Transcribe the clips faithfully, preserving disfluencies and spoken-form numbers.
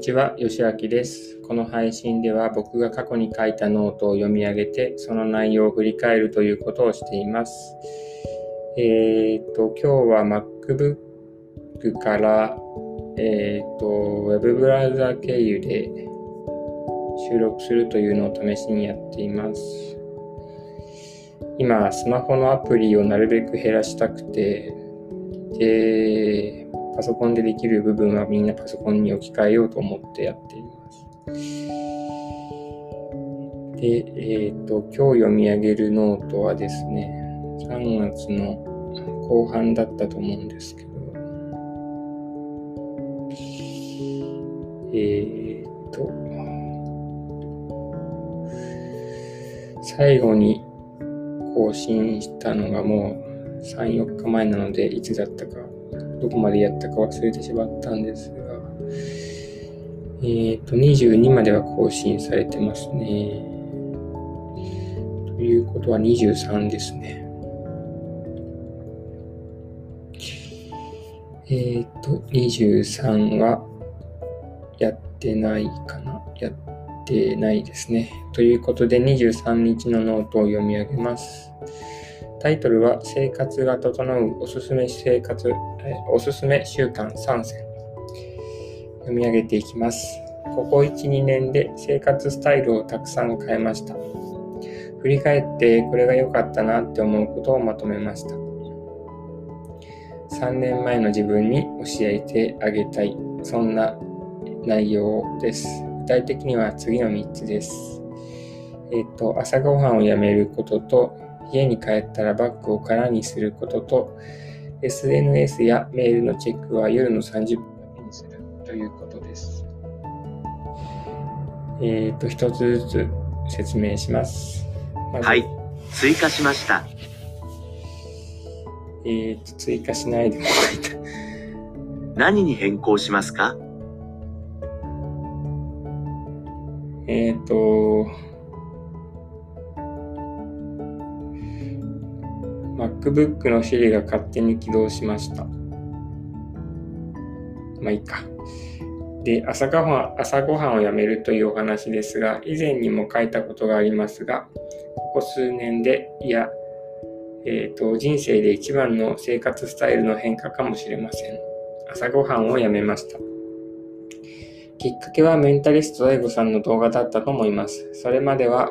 にちは、よしあきです。この配信では僕が過去に書いたノートを読み上げて、その内容を振り返るということをしています。えっと、今日は MacBook から、えっと、Web ブラウザ経由で収録するというのを試しにやっています。今、スマホのアプリをなるべく減らしたくて、で、パソコンでできる部分はみんなパソコンに置き換えようと思ってやっています。で、えーと、今日読み上げるノートはですね、さんがつの後半だったと思うんですけど、えーと、最後に更新したのがもうさん、よっかまえなので、いつだったか、どこまでやったか忘れてしまったんですが、えっと、にじゅうにまでは更新されてますね。ということはにじゅうさんですね。えっと、にじゅうさんはやってないかな。やってないですね。ということで、にじゅうさんにちのノートを読み上げます。タイトルは、生活が整うおすすめ生活、おすすめ習慣さんせん。読み上げていきます。ここいち、にねんで生活スタイルをたくさん変えました。振り返ってこれが良かったなって思うことをまとめました。さんねんまえの自分に教えてあげたい。そんな内容です。具体的には次のみっつです。えっと、朝ごはんをやめることと、家に帰ったらバッグを空にすることと、エスエヌエス やメールのチェックは夜のさんじゅっぷんだけにするということです。えっと、一つずつ説明します。まず、はい、追加しました。えっと、追加しないでもらいたい。何に変更しますか？えっと、MacBook の Siri が勝手に起動しました。まあいいか。で、朝ごはん、朝ごはんをやめるというお話ですが、以前にも書いたことがありますが、ここ数年で、いや、えーと、人生で一番の生活スタイルの変化かもしれません。朝ごはんをやめました。きっかけはメンタリスト ダイゴ さんの動画だったと思います。それまでは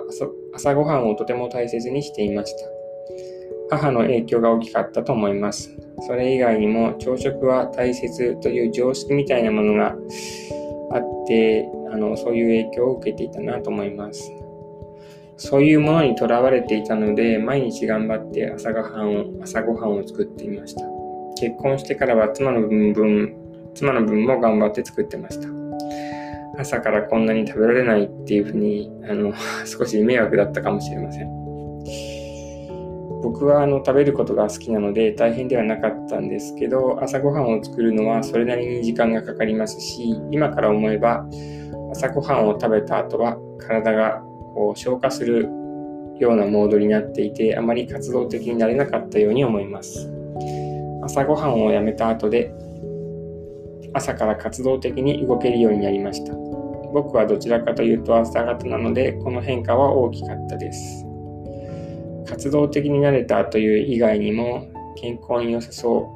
朝ごはんをとても大切にしていました。母の影響が大きかったと思います。それ以外にも朝食は大切という常識みたいなものがあって、あのそういう影響を受けていたなと思います。そういうものにとらわれていたので、毎日頑張って朝ごはんを、朝ごはんを作っていました。結婚してからは妻の分、妻の分も頑張って作ってました。朝からこんなに食べられないっていうふうに、あの少し迷惑だったかもしれません。僕はあの食べることが好きなので大変ではなかったんですけど、朝ごはんを作るのはそれなりに時間がかかりますし、今から思えば朝ごはんを食べた後は体がこう消化するようなモードになっていて、あまり活動的になれなかったように思います。朝ごはんをやめた後で朝から活動的に動けるようになりました。僕はどちらかというと朝方なので、この変化は大きかったです。活動的になれたという以外にも、健康に良さそ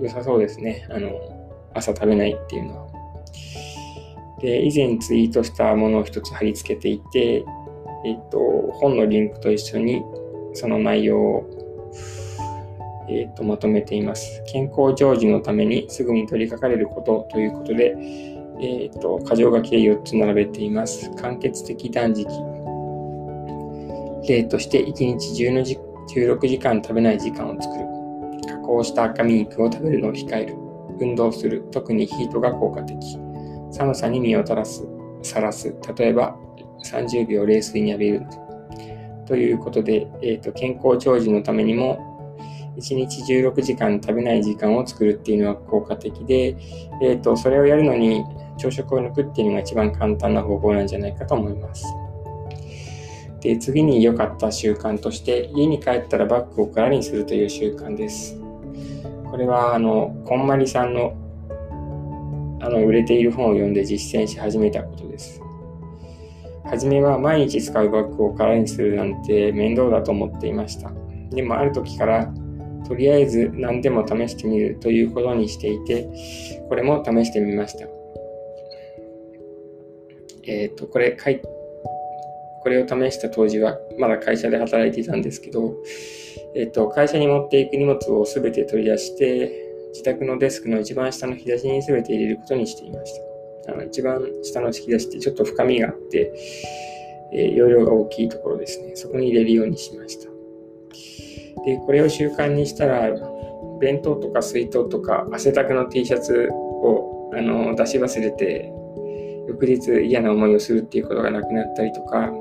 う、良さそうですね。あの、朝食べないっていうのは。で、以前ツイートしたものを一つ貼り付けていて、えっと、本のリンクと一緒にその内容を、えっと、まとめています。健康常時のためにすぐに取り掛かれることということで、えっと、箇条書きでよっつ並べています。間欠的断食。例としていちにちじゅうろくじかん食べない時間を作る。加工した赤身肉を食べるのを控える。運動する。特にヒートが効果的。寒さに身を垂らす。さらす。例えばさんじゅうびょう冷水に浴びる。ということで、えーと、健康長寿のためにもいちにちじゅうろくじかん食べない時間を作るっていうのは効果的で、えーと、それをやるのに朝食を抜くっていうのが一番簡単な方法なんじゃないかと思います。で、次に良かった習慣として、家に帰ったらバッグを空にするという習慣です。これはあのこんまりさんの、ああの売れている本を読んで実践し始めたことです。はじめは毎日使うバッグを空にするなんて面倒だと思っていました。でもある時からとりあえず何でも試してみるということにしていて、これも試してみました。えっと、これ、これを試した当時はまだ会社で働いていたんですけど、えっと、会社に持っていく荷物をすべて取り出して、自宅のデスクの一番下の引き出しにすべて入れることにしていました。あの一番下の引き出しってちょっと深みがあって、えー、容量が大きいところですね。そこに入れるようにしました。で、これを習慣にしたら、弁当とか水筒とか汗だくの T シャツをあの出し忘れて、翌日嫌な思いをするっていうことがなくなったりとか、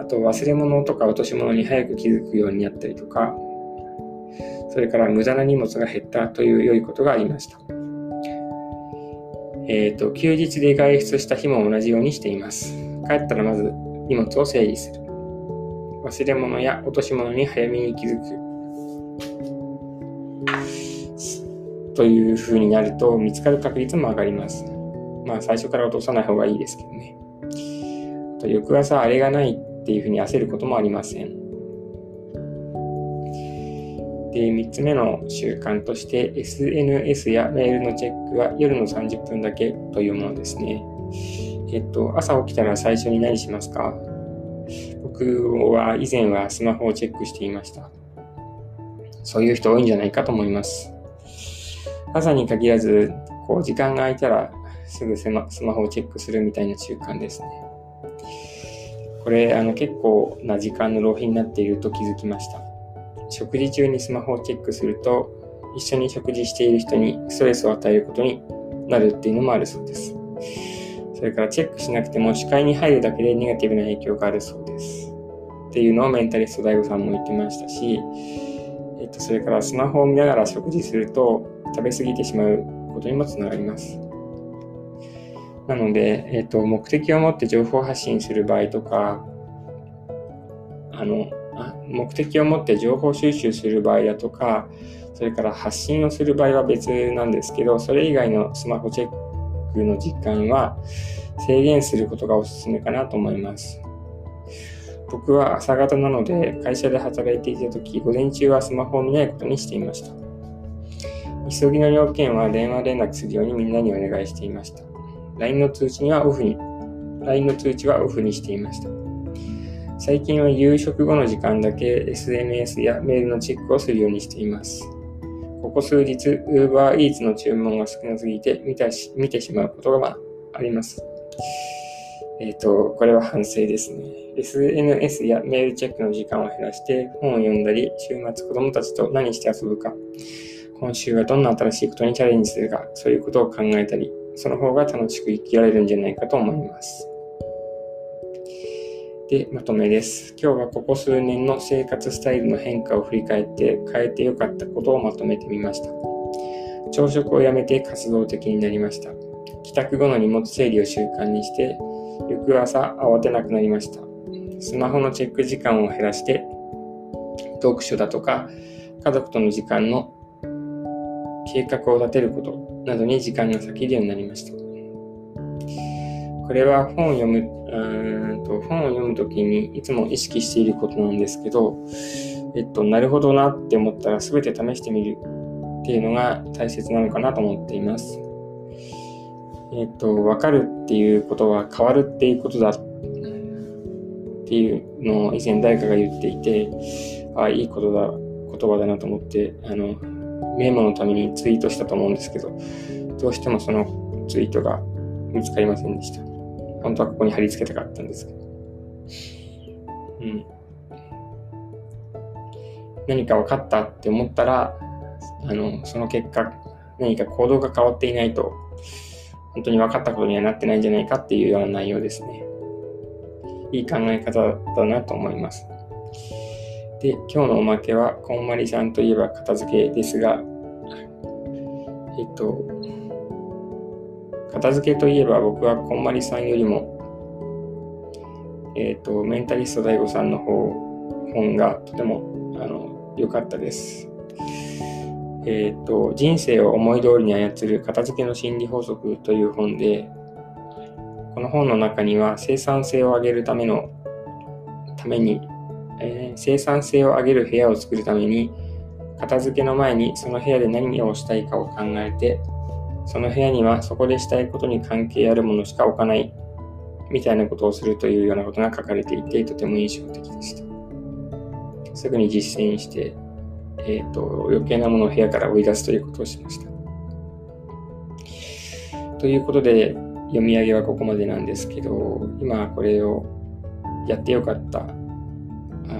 あと忘れ物とか落とし物に早く気づくようになったりとか、それから無駄な荷物が減ったという良いことがありました。えっと、休日で外出した日も同じようにしています。帰ったらまず荷物を整理する。忘れ物や落とし物に早めに気づくというふうになると見つかる確率も上がります。まあ最初から落とさない方がいいですけどね。あと翌朝あれがないっていうふうに焦ることもありません。で、みっつめの習慣として エスエヌエス やメールのチェックは夜のさんじゅっぷんだけというものですね。えっと、朝起きたら最初に何しますか？僕は以前はスマホをチェックしていました。そういう人多いんじゃないかと思います。朝に限らず、こう時間が空いたらすぐスマホをチェックするみたいな習慣ですね。これあの結構な時間の浪費になっていると気づきました。食事中にスマホをチェックすると一緒に食事している人にストレスを与えることになるっていうのもあるそうです。それからチェックしなくても視界に入るだけでネガティブな影響があるそうですっていうのをメンタリスト ダイゴ さんも言ってましたし、えっと、それからスマホを見ながら食事すると食べ過ぎてしまうことにもつながります。なので、えっと、目的を持って情報発信する場合とかあの目的を持って情報収集する場合だとか、それから発信をする場合は別なんですけど、それ以外のスマホチェックの実感は制限することがおすすめかなと思います。僕は朝方なので会社で働いていた時、午前中はスマホを見ないことにしていました。急ぎの要件は電話連絡するようにみんなにお願いしていました。ライン の通知にはオフに、ライン の通知はオフにしていました。最近は夕食後の時間だけ エスエヌエス やメールのチェックをするようにしています。ここ数日、Uber Eats の注文が少なすぎて見たし見てしまうことがあります。えっと、これは反省ですね。エスエヌエス やメールチェックの時間を減らして本を読んだり、週末子供たちと何して遊ぶか、今週はどんな新しいことにチャレンジするか、そういうことを考えたり、その方が楽しく生きられるんじゃないかと思います。で、まとめです。今日はここ数年の生活スタイルの変化を振り返って変えてよかったことをまとめてみました。朝食をやめて活動的になりました。帰宅後の荷物整理を習慣にして、翌朝慌てなくなりました。スマホのチェック時間を減らして、読書だとか家族との時間の計画を立てることなどに時間が割けるようになりました。これは本を読む、うんと本を読むときにいつも意識していることなんですけど、えっと、なるほどなって思ったらすべて試してみるっていうのが大切なのかなと思っています。えっと、わかるっていうことは変わるっていうことだっていうのを以前誰かが言っていて、ああ、いいことだ、言葉だなと思って、あの、メモのためにツイートしたと思うんですけど、どうしてもそのツイートが見つかりませんでした。本当はここに貼り付けたかったんですけど、うん、何か分かったって思ったらあのその結果何か行動が変わっていないと本当に分かったことにはなってないんじゃないかっていうような内容ですね。いい考え方だなと思います。で、今日のおまけはこんまりさんといえば片付けですが、えっと片付けといえば僕はこんまりさんよりも、えっと、メンタリスト ダイゴ さんの方、本がとてもあの良かったです。えー、と人生を思い通りに操る片付けの心理法則という本で、この本の中には生産性を上げるためのために、えー、生産性を上げる部屋を作るために、片付けの前にその部屋で何をしたいかを考えて、その部屋にはそこでしたいことに関係あるものしか置かないみたいなことをするというようなことが書かれていて、とても印象的でした。すぐに実践して、えー、と余計なものを部屋から追い出すということをしました。ということで、読み上げはここまでなんですけど、今これをやってよかった、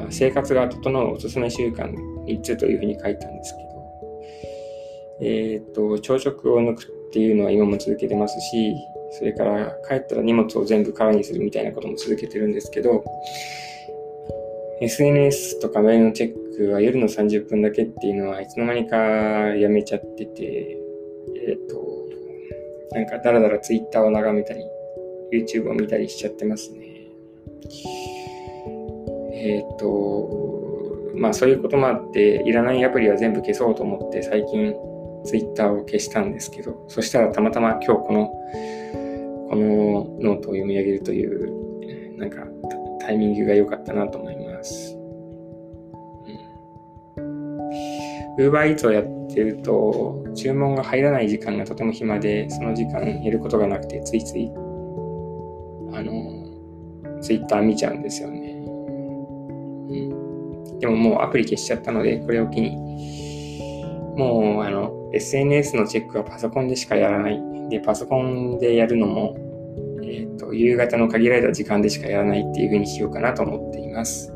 生活が整うおすすめ習慣みっつというふうに書いたんですけど、えー、と朝食を抜くっていうのは今も続けてますし、それから帰ったら荷物を全部空にするみたいなことも続けてるんですけど、 エスエヌエス とかメールのチェックは夜のさんじゅっぷんだけっていうのはいつの間にかやめちゃってて、えっとなんかだらだら Twitter を眺めたり YouTube を見たりしちゃってますね。えっとまあそういうこともあって、いらないアプリは全部消そうと思って最近 Twitter を消したんですけど、そしたらたまたま今日このこのノートを読み上げるというなんかタイミングが良かったなと思います。Uber Eats をやってると注文が入らない時間がとても暇で、その時間減ることがなくて、ついついあの Twitter 見ちゃうんですよね、うん。でももうアプリ消しちゃったので、これを機にもうあの エスエヌエス のチェックはパソコンでしかやらない。でパソコンでやるのも、えー、と夕方の限られた時間でしかやらないっていう風にしようかなと思っています。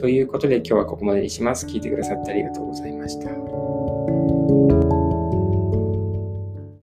ということで今日はここまでにします。聞いてくださってありがとうございました。